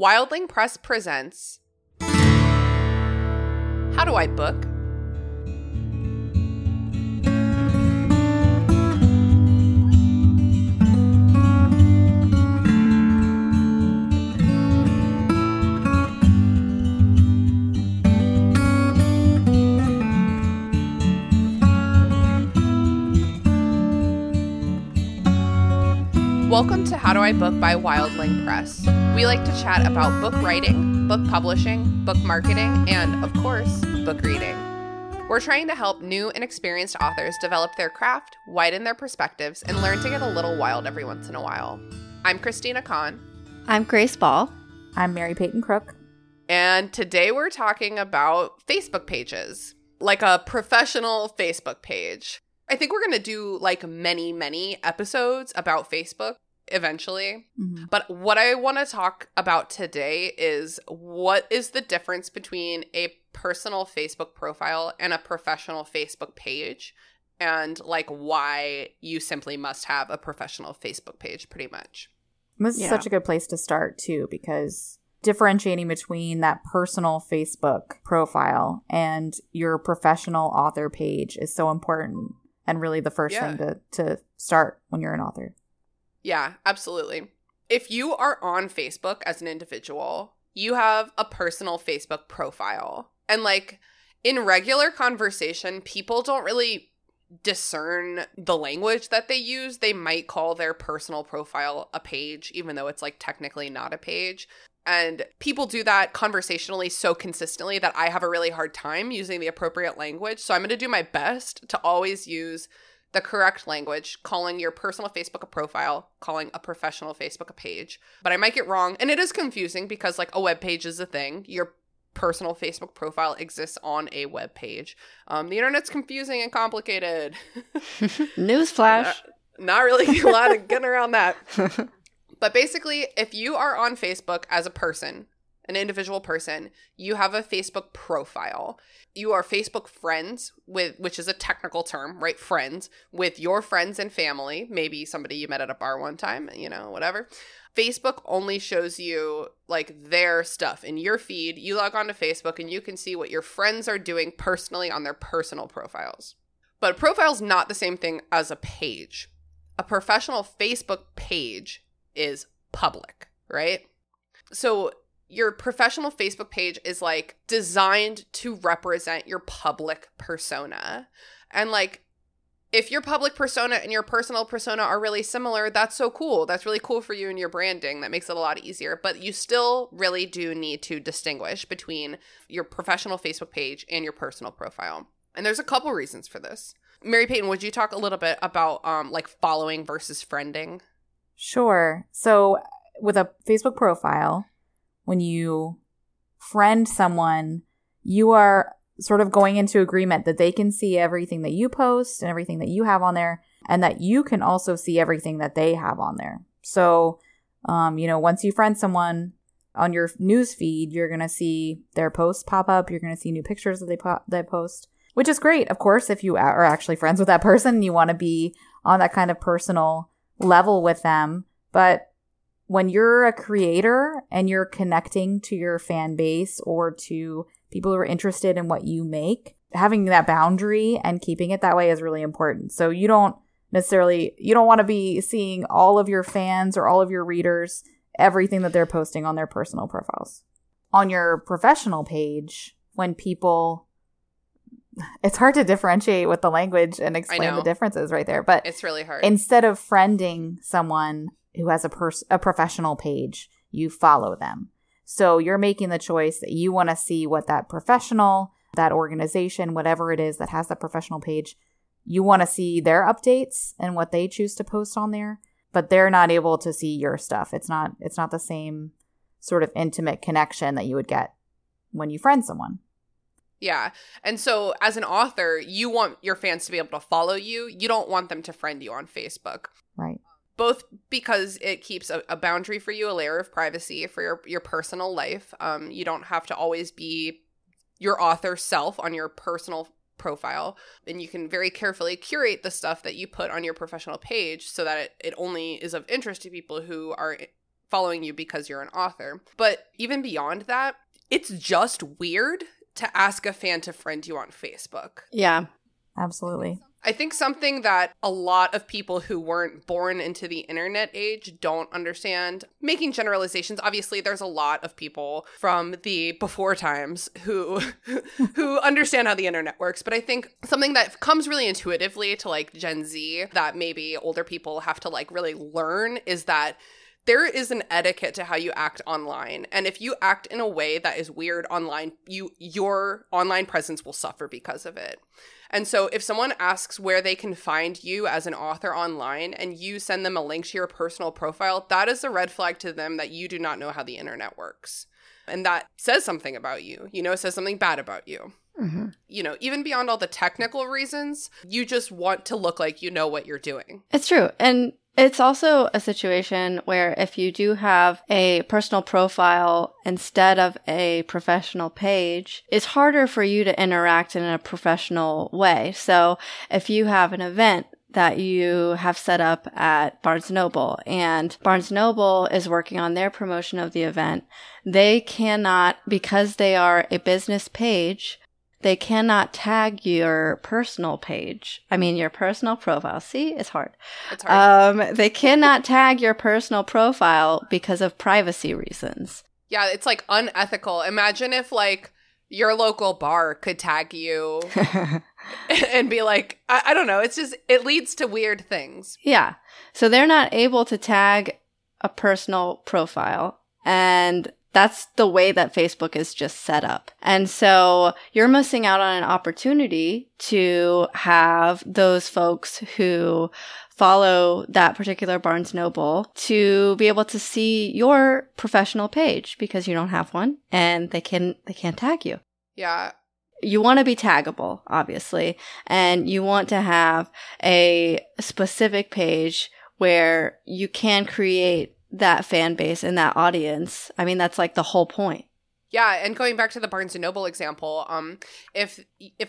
Wildling Press presents How Do I Book? Welcome to How Do I Book by Wildling Press. We like to chat about book writing, book publishing, book marketing, and, of course, book reading. We're trying to help new and experienced authors develop their craft, widen their perspectives, and learn to get a little wild every once in a while. I'm Christina Kahn. I'm Grace Ball. I'm Mary Peyton Crook. And today we're talking about Facebook pages, like a professional Facebook page. I think we're going to do like many episodes about Facebook eventually. Mm-hmm. But what I want to talk about today is what is the difference between a personal Facebook profile and a professional Facebook page, and like why you simply must have a professional Facebook page pretty much. This is such a good place to start too, because differentiating between that personal Facebook profile and your professional author page is so important. And really the first thing to start when you're an author. Yeah, absolutely. If you are on Facebook as an individual, you have a personal Facebook profile. And like in regular conversation, people don't really discern the language that they use. They might call their personal profile a page, even though it's like technically not a page. And people do that conversationally so consistently that I have a really hard time using the appropriate language. So I'm going to do my best to always use the correct language, calling your personal Facebook a profile, calling a professional Facebook a page. But I might get wrong. And it is confusing because like a web page is a thing. Your personal Facebook profile exists on a web page. The internet's confusing and complicated. Newsflash. Not really a lot of getting around that. But basically, if you are on Facebook as a person, an individual person, you have a Facebook profile. You are Facebook friends with, which is a technical term, right? Friends with your friends and family. Maybe somebody you met at a bar one time, you know, whatever. Facebook only shows you like their stuff in your feed. You log on to Facebook and you can see what your friends are doing personally on their personal profiles. But a profile is not the same thing as a page. A professional Facebook page is public, right? So your professional Facebook page is like designed to represent your public persona. And like if your public persona and your personal persona are really similar, that's so cool. That's really cool for you and your branding. That makes it a lot easier. But you still really do need to distinguish between your professional Facebook page and your personal profile. And there's a couple reasons for this. Mary Peyton, would you talk a little bit about like following versus friending? Sure. So with a Facebook profile, when you friend someone, you are sort of going into agreement that they can see everything that you post and everything that you have on there, and that you can also see everything that they have on there. So, you know, once you friend someone on your news feed, you're going to see their posts pop up. You're going to see new pictures that they post, which is great, of course, if you are actually friends with that person and you want to be on that kind of personal level with them. But when you're a creator and you're connecting to your fan base or to people who are interested in what you make, having that boundary and keeping it that way is really important. So you don't necessarily, you don't want to be seeing all of your fans or all of your readers, everything that they're posting on their personal profiles. On your professional page, when people, it's hard to differentiate with the language and explain the differences right there. But it's really hard. Instead of friending someone who has a professional page, you follow them. So you're making the choice that you want to see what that professional, that organization, whatever it is that has that professional page, you want to see their updates and what they choose to post on there. But they're not able to see your stuff. It's not the same sort of intimate connection that you would get when you friend someone. Yeah. And so as an author, you want your fans to be able to follow you. You don't want them to friend you on Facebook. Right. Both because it keeps a boundary for you, a layer of privacy for your personal life. You don't have to always be your author self on your personal profile. And you can very carefully curate the stuff that you put on your professional page so that it only is of interest to people who are following you because you're an author. But even beyond that, it's just weird to ask a fan to friend you on Facebook. Yeah, absolutely. I think something that a lot of people who weren't born into the internet age don't understand, making generalizations. Obviously, there's a lot of people from the before times who understand how the internet works. But I think something that comes really intuitively to like Gen Z that maybe older people have to like really learn is that there is an etiquette to how you act online. And if you act in a way that is weird online, your online presence will suffer because of it. And so if someone asks where they can find you as an author online and you send them a link to your personal profile, that is a red flag to them that you do not know how the internet works. And that says something about you. You know, it says something bad about you. Mm-hmm. You know, even beyond all the technical reasons, you just want to look like you know what you're doing. It's true. And it's also a situation where if you do have a personal profile instead of a professional page, it's harder for you to interact in a professional way. So if you have an event that you have set up at Barnes & Noble and Barnes & Noble is working on their promotion of the event, they cannot, because they are a business page, they cannot tag your personal page. I mean, your personal profile. See, it's hard. It's hard. They cannot tag your personal profile because of privacy reasons. Yeah, it's like unethical. Imagine if like your local bar could tag you and be like, I don't know. It's just, it leads to weird things. Yeah. So they're not able to tag a personal profile, and that's the way that Facebook is just set up. And so you're missing out on an opportunity to have those folks who follow that particular Barnes Noble to be able to see your professional page because you don't have one and they can't tag you. Yeah. You want to be taggable, obviously, and you want to have a specific page where you can create that fan base and that audience. I mean, that's like the whole point. Yeah, and going back to the Barnes & Noble example, if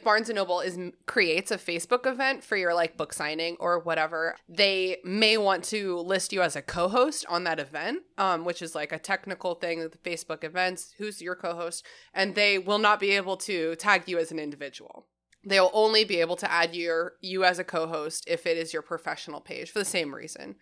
Barnes & Noble creates a Facebook event for your like book signing or whatever, they may want to list you as a co-host on that event, which is like a technical thing with Facebook events, who's your co-host, and they will not be able to tag you as an individual. They'll only be able to add you as a co-host if it is your professional page for the same reason.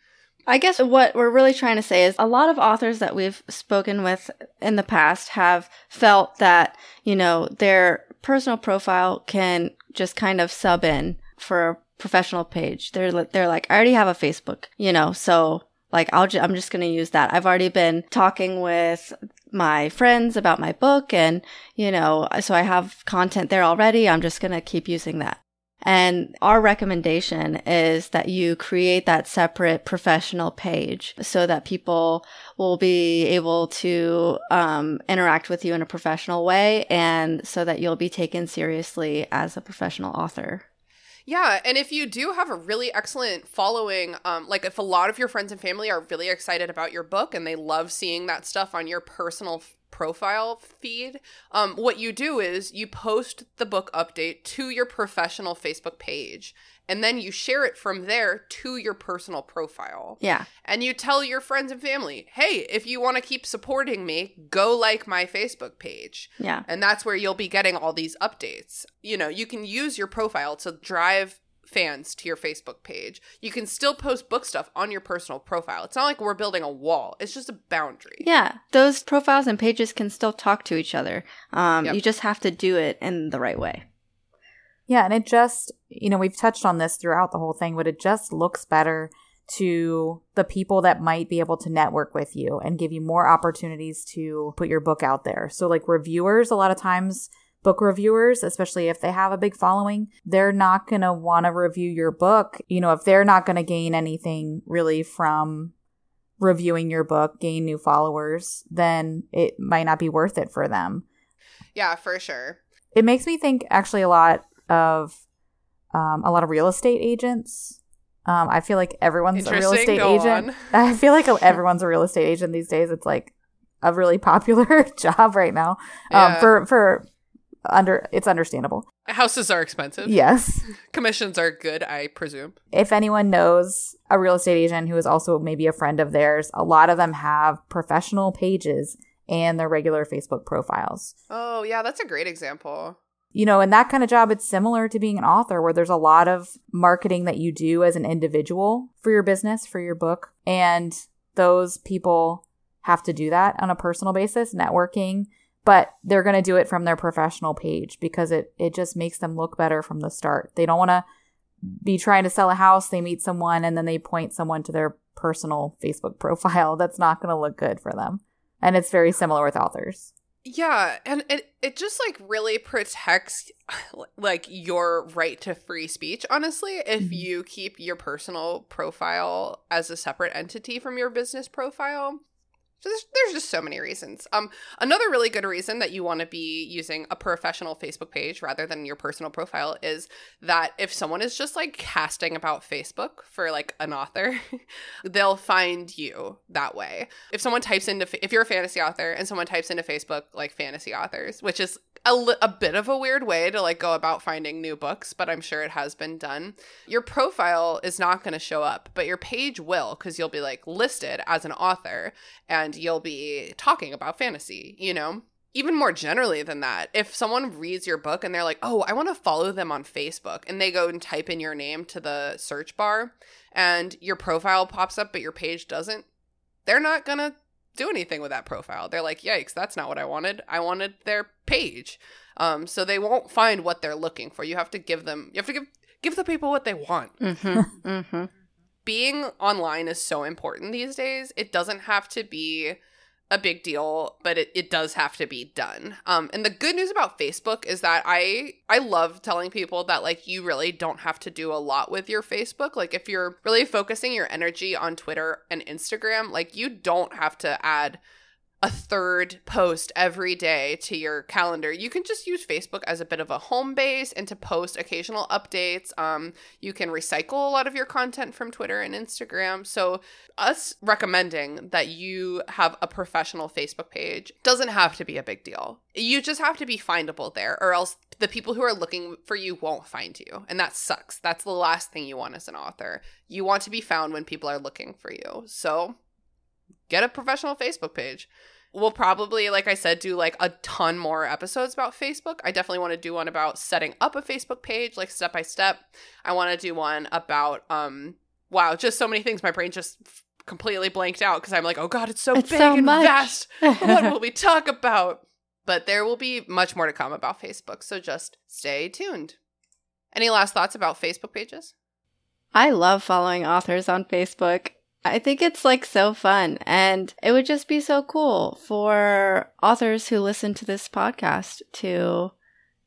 I guess what we're really trying to say is a lot of authors that we've spoken with in the past have felt that, you know, their personal profile can just kind of sub in for a professional page. They're like, I already have a Facebook, you know, so like I'm just going to use that. I've already been talking with my friends about my book and, you know, so I have content there already. I'm just going to keep using that. And our recommendation is that you create that separate professional page so that people will be able to interact with you in a professional way and so that you'll be taken seriously as a professional author. Yeah. And if you do have a really excellent following, like if a lot of your friends and family are really excited about your book and they love seeing that stuff on your personal profile feed, what you do is you post the book update to your professional Facebook page, and then you share it from there to your personal profile. Yeah. And you tell your friends and family, hey, if you want to keep supporting me, go like my Facebook page. Yeah. And that's where you'll be getting all these updates. You know, you can use your profile to drive fans to your Facebook page. You can still post book stuff on your personal profile. It's not like we're building a wall. It's just a boundary. Yeah. Those profiles and pages can still talk to each other. Yep. You just have to do it in the right way. Yeah. And it just, you know, we've touched on this throughout the whole thing, but it just looks better to the people that might be able to network with you and give you more opportunities to put your book out there. So like reviewers, a lot of times book reviewers, especially if they have a big following, they're not going to want to review your book. You know, if they're not going to gain anything really from reviewing your book, gain new followers, then it might not be worth it for them. Yeah, for sure. It makes me think actually a lot of real estate agents. I feel like everyone's a real estate agent. I feel like everyone's a real estate agent these days. It's like a really popular job right now. Yeah. For it's understandable. Houses are expensive. Yes. Commissions are good, I presume. If anyone knows a real estate agent who is also maybe a friend of theirs, a lot of them have professional pages and their regular Facebook profiles. Oh, yeah, that's a great example. You know, in that kind of job, it's similar to being an author where there's a lot of marketing that you do as an individual for your business, for your book. And those people have to do that on a personal basis, networking, but they're going to do it from their professional page because it just makes them look better from the start. They don't want to be trying to sell a house. They meet someone and then they point someone to their personal Facebook profile. That's not going to look good for them. And it's very similar with authors. Yeah, and it just, like, really protects, like, your right to free speech, honestly, if mm-hmm. you keep your personal profile as a separate entity from your business profile. So there's just so many reasons. Another really good reason that you want to be using a professional Facebook page rather than your personal profile is that if someone is just, like, casting about Facebook for, like, an author, they'll find you that way. If someone types into if you're a fantasy author and someone types into Facebook, like, fantasy authors, which is a bit of a weird way to, like, go about finding new books, but I'm sure it has been done. Your profile is not going to show up, but your page will, because you'll be, like, listed as an author and you'll be talking about fantasy, you know? Even more generally than that, if someone reads your book and they're like, oh, I want to follow them on Facebook, and they go and type in your name to the search bar and your profile pops up, but your page doesn't, they're not going to do anything with that profile. They're like, yikes, that's not what I wanted. I wanted their page. So they won't find what they're looking for. You have to give them, you have to give the people what they want. Mm-hmm. Mm-hmm. Being online is so important these days. It doesn't have to be a big deal, but it does have to be done. And the good news about Facebook is that I love telling people that, like, you really don't have to do a lot with your Facebook. Like, if you're really focusing your energy on Twitter and Instagram, like, you don't have to add a third post every day to your calendar. You can just use Facebook as a bit of a home base and to post occasional updates. You can recycle a lot of your content from Twitter and Instagram. So us recommending that you have a professional Facebook page doesn't have to be a big deal. You just have to be findable there, or else the people who are looking for you won't find you. And that sucks. That's the last thing you want as an author. You want to be found when people are looking for you. So get a professional Facebook page. We'll probably, like I said, do, like, a ton more episodes about Facebook. I definitely want to do one about setting up a Facebook page, like, step by step. I want to do one about, wow, just so many things. My brain just completely blanked out because I'm like, oh, God, it's so big and vast. What will we talk about? But there will be much more to come about Facebook. So just stay tuned. Any last thoughts about Facebook pages? I love following authors on Facebook. I think it's, like, so fun, and it would just be so cool for authors who listen to this podcast to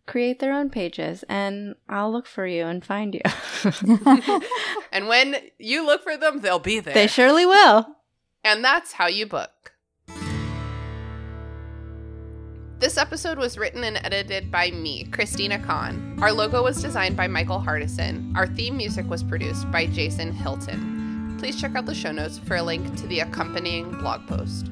create their own pages, and I'll look for you and find you. And when you look for them, they'll be there. They surely will. And that's how you book. This episode was written and edited by me, Christina Kahn. Our logo was designed by Michael Hardison. Our theme music was produced by Jason Hilton. Please check out the show notes for a link to the accompanying blog post.